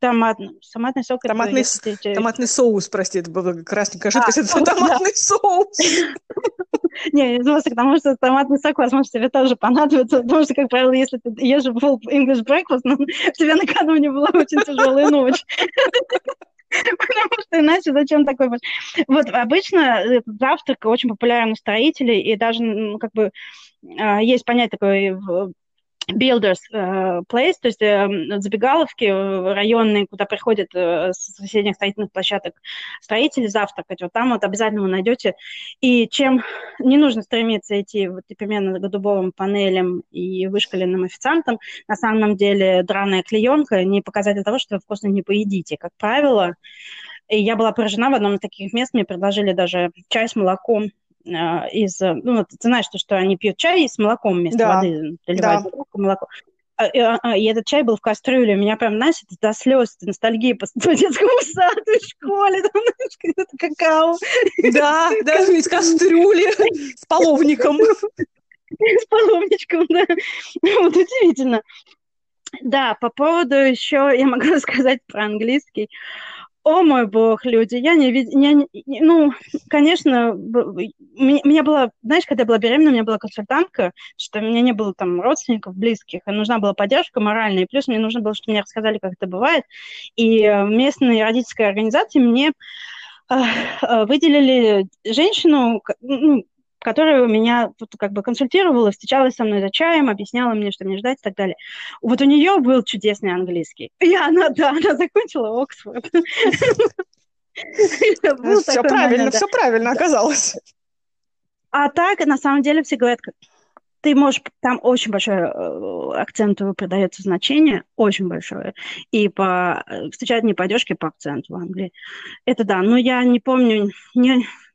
Томат... Томатный сок. Томатный, это, с... если... Томатный соус, прости, это красненькая жидкость, а, это томатный да. соус. Не, потому что томатный сок, возможно, тебе тоже понадобится, потому что, как правило, если ты ешь full English breakfast, тебе накануне была очень тяжелая ночь. Потому что иначе зачем такой... Вот обычно этот завтрак очень популярен у строителей, и даже, ну, как бы, есть понятие такое... Builders uh, place, то есть uh, забегаловки uh, районные, куда приходят uh, с соседних строительных площадок строители завтракать, вот там вот обязательно вы найдете. И чем не нужно стремиться идти вот непременно к дубовым панелям и вышкаленным официантам, на самом деле драная клеенка не показатель того, что вы вкусно не поедите. Как правило, я была поражена в одном из таких мест, мне предложили даже чай с молоком. Из, ну, ты знаешь, что, что они пьют чай с молоком вместо да, воды, доливают да. молоко. И, и этот чай был в кастрюле. Меня прям, знаешь, до слез, ностальгии по детскому саду, школе, там, знаешь, какой-то какао. Да, даже из кастрюли с половником. С половничком, да. Вот удивительно. Да, по поводу еще я могу рассказать про английский. О мой бог, люди, я не видела, ну, конечно, меня была, знаешь, когда я была беременна, у меня была консультантка, что у меня не было там родственников, близких, и нужна была поддержка моральная, и плюс мне нужно было, чтобы мне рассказали, как это бывает, и местные родительские организации мне выделили женщину, ну, которая меня вот, как бы консультировала, встречалась со мной за чаем, объясняла мне, что мне ждать и так далее. Вот у нее был чудесный английский. И она, да, она закончила Оксфорд. Все правильно, все правильно оказалось. А так, на самом деле, все говорят, ты можешь... Там очень большой акцент придается значение, очень большое. И встречают не по одежке, по акценту в Англии. Это да, но я не помню...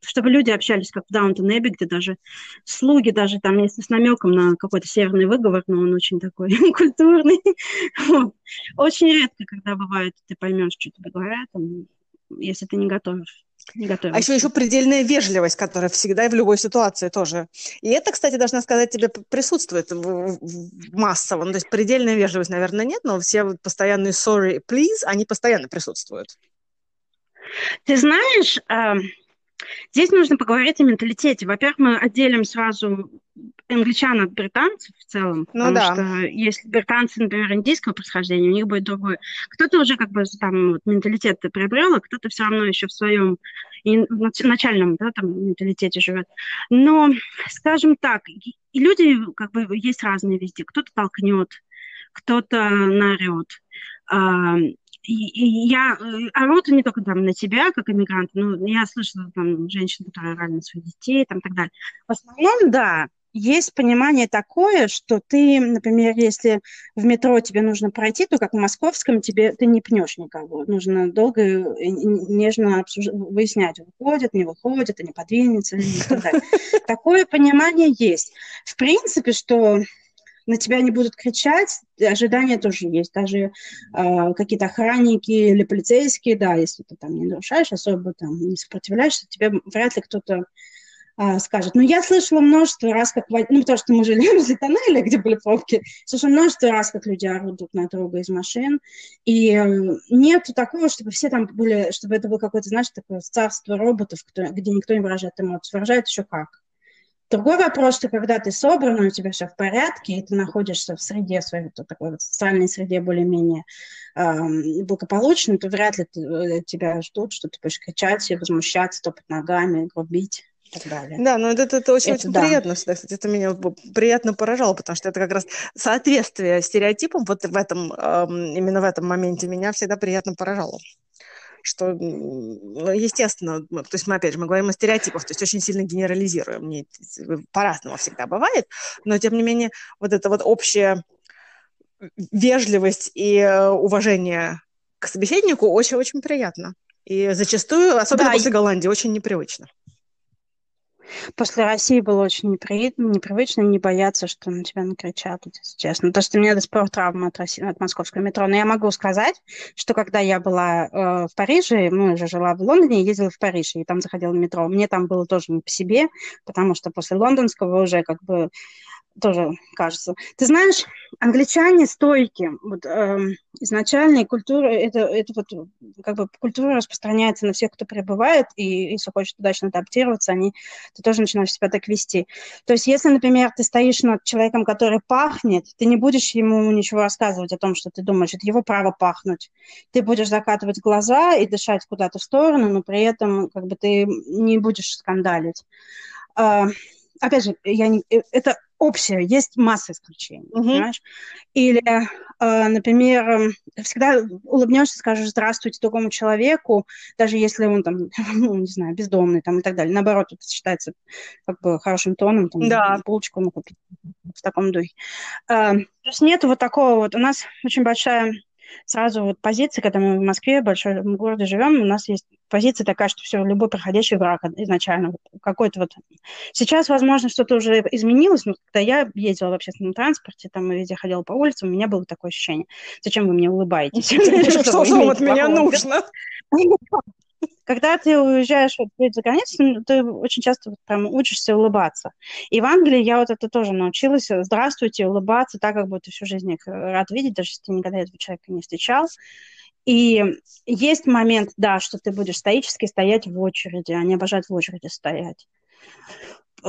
чтобы люди общались, как в Даунтон-Эбби, где даже слуги, даже там, если с намеком на какой-то северный выговор, но он очень такой культурный. Вот. Очень редко, когда бывает, ты поймешь, что тебе говорят, если ты не готовишь. Не готовишь. А еще, еще предельная вежливость, которая всегда и в любой ситуации тоже. И это, кстати, должна сказать, тебе присутствует массово. Ну, то есть предельная вежливость, наверное, нет, но все постоянные sorry, please, они постоянно присутствуют. Ты знаешь... Здесь нужно поговорить о менталитете. Во-первых, мы отделим сразу англичан от британцев в целом, ну, потому да. что если британцы, например, индийского происхождения, у них будет другое. Кто-то уже как бы там вот, менталитет приобрел, а кто-то все равно еще в своем начальном да, там, менталитете живет. Но, скажем так, люди как бы есть разные везде. Кто-то толкнет, кто-то наорет. И, и я орут не только там на тебя, как иммигрант, но я слышала там женщин, которые орали на своих детей, там, и так далее. В основном, да, Есть понимание такое, что ты, например, если в метро тебе нужно пройти, то как в московском тебе ты не пнешь никого. Нужно долго и нежно обсуж... выяснять, выходит, не выходит, а не подвинется, и так далее. Такое понимание есть. В принципе, что на тебя не будут кричать, ожидания тоже есть. Даже э, какие-то охранники или полицейские, да, если ты там не нарушаешь, особо там не сопротивляешься, тебе вряд ли кто-то скажет. Но я слышала множество раз, как... Ну, потому что мы жили возле тоннеля, где были пробки. Слышала множество раз, как люди орут друг на друга из машин. И нету такого, чтобы все там были... Чтобы это было какое-то, знаешь, такое царство роботов, где никто не выражает эмоции. Выражает еще как. Другой вопрос, что когда ты собран, у тебя все в порядке, и ты находишься в среде своей, вот такой вот социальной среде более-менее э, благополучной, то вряд ли ты, тебя ждут, что ты будешь кричать, возмущаться, топать ногами, грубить. Да, но это, это очень, это, очень да. приятно всегда, кстати, это меня приятно поражало, потому что это как раз соответствие стереотипам, вот в этом, именно в этом моменте меня всегда приятно поражало, что, естественно, то есть мы, опять же, мы говорим о стереотипах, то есть очень сильно генерализируем, не, по-разному всегда бывает, но, тем не менее, вот эта вот общая вежливость и уважение к собеседнику очень-очень приятно, и зачастую, особенно да, после и... Голландии, очень непривычно. После России было очень непри... непривычно не бояться, что на тебя накричат, если честно. Потому что у меня до сих пор травма от, России, от московского метро. Но я могу сказать, что когда я была э, в Париже, ну, уже жила в Лондоне, ездила в Париж, и там заходила в метро. Мне там было тоже не по себе, потому что после лондонского уже как бы тоже кажется. Ты знаешь, англичане стойки. Вот, э, изначально культура, это, это вот, как бы культура распространяется на всех, кто прибывает, и если хочет удачно адаптироваться, они, ты тоже начинаешь себя так вести. То есть если, например, ты стоишь над человеком, который пахнет, ты не будешь ему ничего рассказывать о том, что ты думаешь, это его право пахнуть. Ты будешь закатывать глаза и дышать куда-то в сторону, но при этом как бы ты не будешь скандалить. Э, опять же, я не, это... Общее, есть масса исключений, mm-hmm. понимаешь? Или, э, например, всегда улыбнешься, скажешь «здравствуйте» другому человеку, даже если он там, ну, не знаю, бездомный там и так далее. Наоборот, это считается как бы хорошим тоном, там, да. булочку ему купить в таком духе. Э, то есть нет вот такого вот. У нас очень большая сразу вот позиция, когда мы в Москве, в большом городе живем, у нас есть позиция такая, что все, любой проходящий враг изначально какой-то вот... Сейчас, возможно, что-то уже изменилось, но когда я ездила в общественном транспорте, там, и везде ходила по улицам, у меня было такое ощущение. Зачем вы мне улыбаетесь? Что вам от меня нужно? Когда ты уезжаешь вот, за границу, ты очень часто вот, прям учишься улыбаться. И в Англии я вот это тоже научилась. Здравствуйте, улыбаться, так, как будто всю жизнь их рад видеть, даже если ты никогда этого человека не встречал. И есть момент, да, что ты будешь стоически стоять в очереди, а не обожать в очереди стоять.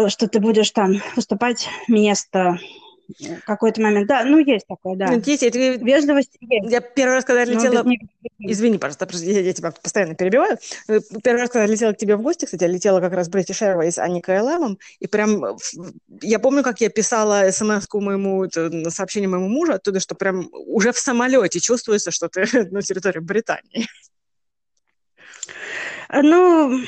Что ты будешь там уступать место... Какой-то момент, да, ну есть такое, да. Есть, это... Вежливость есть. Я первый раз, когда я летела... Ну, извини, пожалуйста, я, я тебя постоянно перебиваю. Первый раз, когда я летела к тебе в гости, кстати, я летела как раз Бритиш Эрвайз, а не ка эл эм, и прям... Я помню, как я писала смс-ку моему... сообщение моему мужу оттуда, что прям уже в самолете чувствуется, что ты на территории Британии. Ну...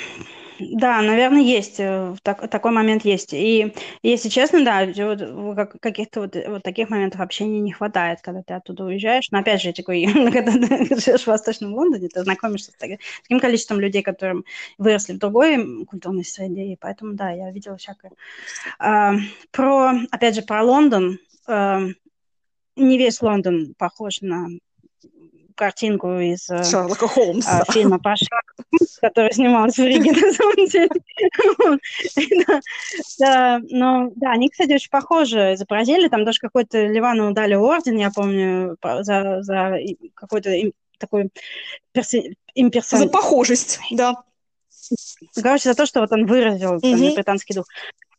Да, наверное, есть. Так, такой момент есть. И, если честно, да, каких-то вот, вот таких моментов общения не хватает, когда ты оттуда уезжаешь. Но, опять же, я такой, когда ты живешь в Восточном Лондоне, ты знакомишься с таким количеством людей, которые выросли в другой культурной среде. И поэтому, да, я видела всякое. Про, опять же, про Лондон. Не весь Лондон похож на... картинку из Шерлока Холмса. А, фильма про Шерлока Холмса, который снимался в Риге, на самом деле. Да, но, да, они, кстати, очень похожи. Изобразили, там даже какой-то Ливану дали орден, я помню, за, за какой-то им, такой перси, имперсон... За похожесть, да. Короче, за то, что вот он выразил mm-hmm. британский дух.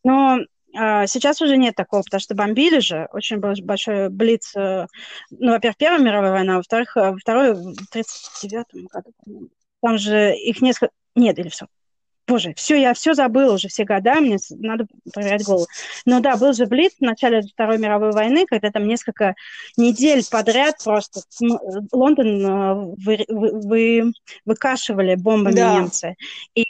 Но... Сейчас уже нет такого, потому что бомбили же, очень большой блиц, ну, во-первых, Первая мировая война, а во-вторых, во второй, в тридцать девятом году, там же их несколько, нет, или все, боже, все, я все забыла уже, все года, мне надо проверять голову. Но да, был же блиц в начале Второй мировой войны, когда там несколько недель подряд просто Лондон вы, вы, вы, выкашивали бомбами да. немцы, и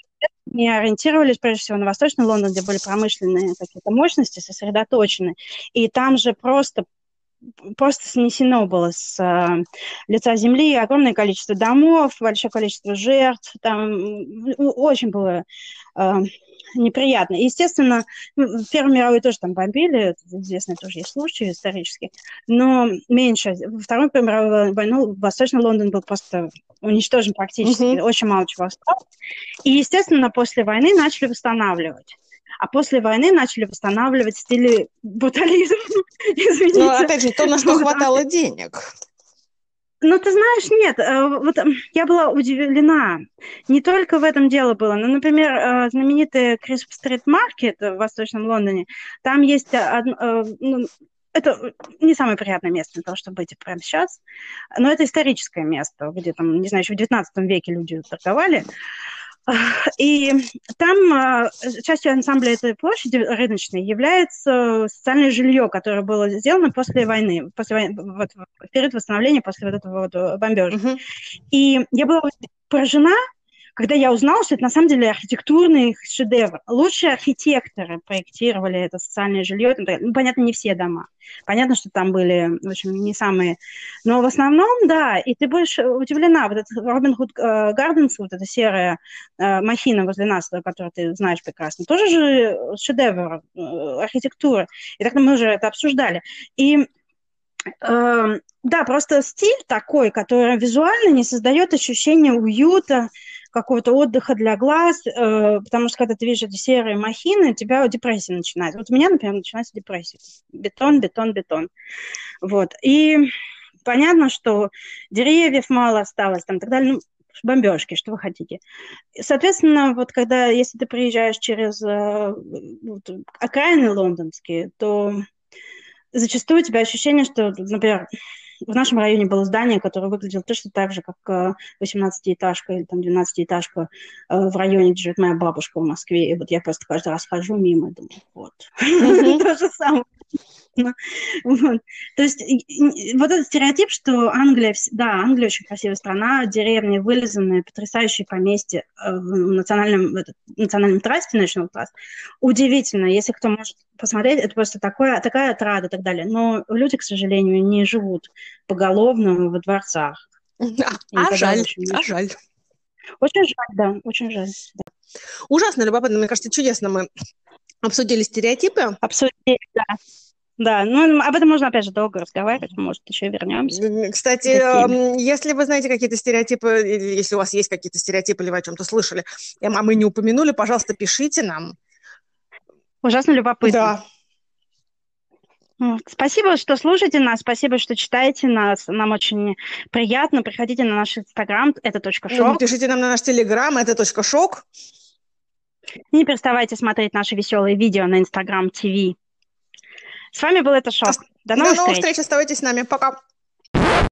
и ориентировались прежде всего на Восточный Лондон, где были промышленные какие-то мощности сосредоточены. И там же просто, просто снесено было с э, лица земли огромное количество домов, большое количество жертв. Там очень было э, неприятно. И, естественно, Первую мировую тоже там бомбили, известные тоже есть случаи исторические, но меньше. Во Вторую мировую войну Восточный Лондон был просто уничтожен практически, mm-hmm. очень мало чего осталось. И, естественно, после войны начали восстанавливать. А после войны начали восстанавливать в стиле брутализм. Извините. Ну, опять же, то, на что хватало денег. Ну, ты знаешь, нет, вот я была удивлена. Не только в этом дело было. Но, например, знаменитый Крисп-стрит-маркет в Восточном Лондоне, там есть... Одно, ну, это не самое приятное место для того, чтобы быть прямо сейчас, но это историческое место, где там, не знаю, еще в девятнадцатом веке люди торговали. И там частью ансамбля этой площади рыночной является социальное жилье, которое было сделано после войны, после войны вот, в период восстановления после вот этого вот бомбежа. Mm-hmm. И я была поражена, когда я узнала, что это на самом деле архитектурный шедевр. Лучшие архитекторы проектировали это социальное жилье. Ну, понятно, не все дома. Понятно, что там были, в общем, не самые... Но в основном, да, и ты будешь удивлена. Вот этот Robin Hood Gardens, вот эта серая э, махина возле нас, которую ты знаешь прекрасно, тоже же шедевр э, архитектуры. И так мы уже это обсуждали. И... Э, да, просто стиль такой, который визуально не создает ощущения уюта, какого-то отдыха для глаз, э, потому что когда ты видишь эти серые махины, у тебя депрессия начинается. Вот у меня, например, начинается депрессия. Бетон, бетон, бетон. Вот. И понятно, что деревьев мало осталось, там, так далее, ну, бомбежки, что вы хотите. Соответственно, вот когда, если ты приезжаешь через э, вот, окраины лондонские, то зачастую у тебя ощущение, что, например, в нашем районе было здание, которое выглядело точно так же, как восемнадцатиэтажка или там двенадцатиэтажка в районе, где живет моя бабушка в Москве. И вот я просто каждый раз хожу мимо и думаю, вот, то же самое. То есть вот этот стереотип, что Англия, да, Англия очень красивая страна, деревни вылизанные, потрясающие поместья в национальном трасте, National Trust. Удивительно, если кто может посмотреть, это просто такая отрада и так далее. Но люди, к сожалению, не живут поголовно во дворцах. А жаль, а жаль. Очень жаль, да, очень жаль. Ужасно любопытно, мне кажется, чудесно мы обсудили стереотипы. Обсудили, да. Да, ну об этом можно, опять же, долго разговаривать, может, еще вернемся. Кстати, если вы знаете какие-то стереотипы, или если у вас есть какие-то стереотипы, или вы о чем-то слышали, а мы не упомянули, пожалуйста, пишите нам. Ужасно любопытно. Да. Спасибо, что слушаете нас, спасибо, что читаете нас, нам очень приятно. Приходите на наш Инстаграм, это точка шок. Пишите нам на наш Телеграм, это точка шок. Не переставайте смотреть наши веселые видео на Инстаграм ТВ. С вами был Это Шок. До новых, До новых встреч. встреч. Оставайтесь с нами. Пока.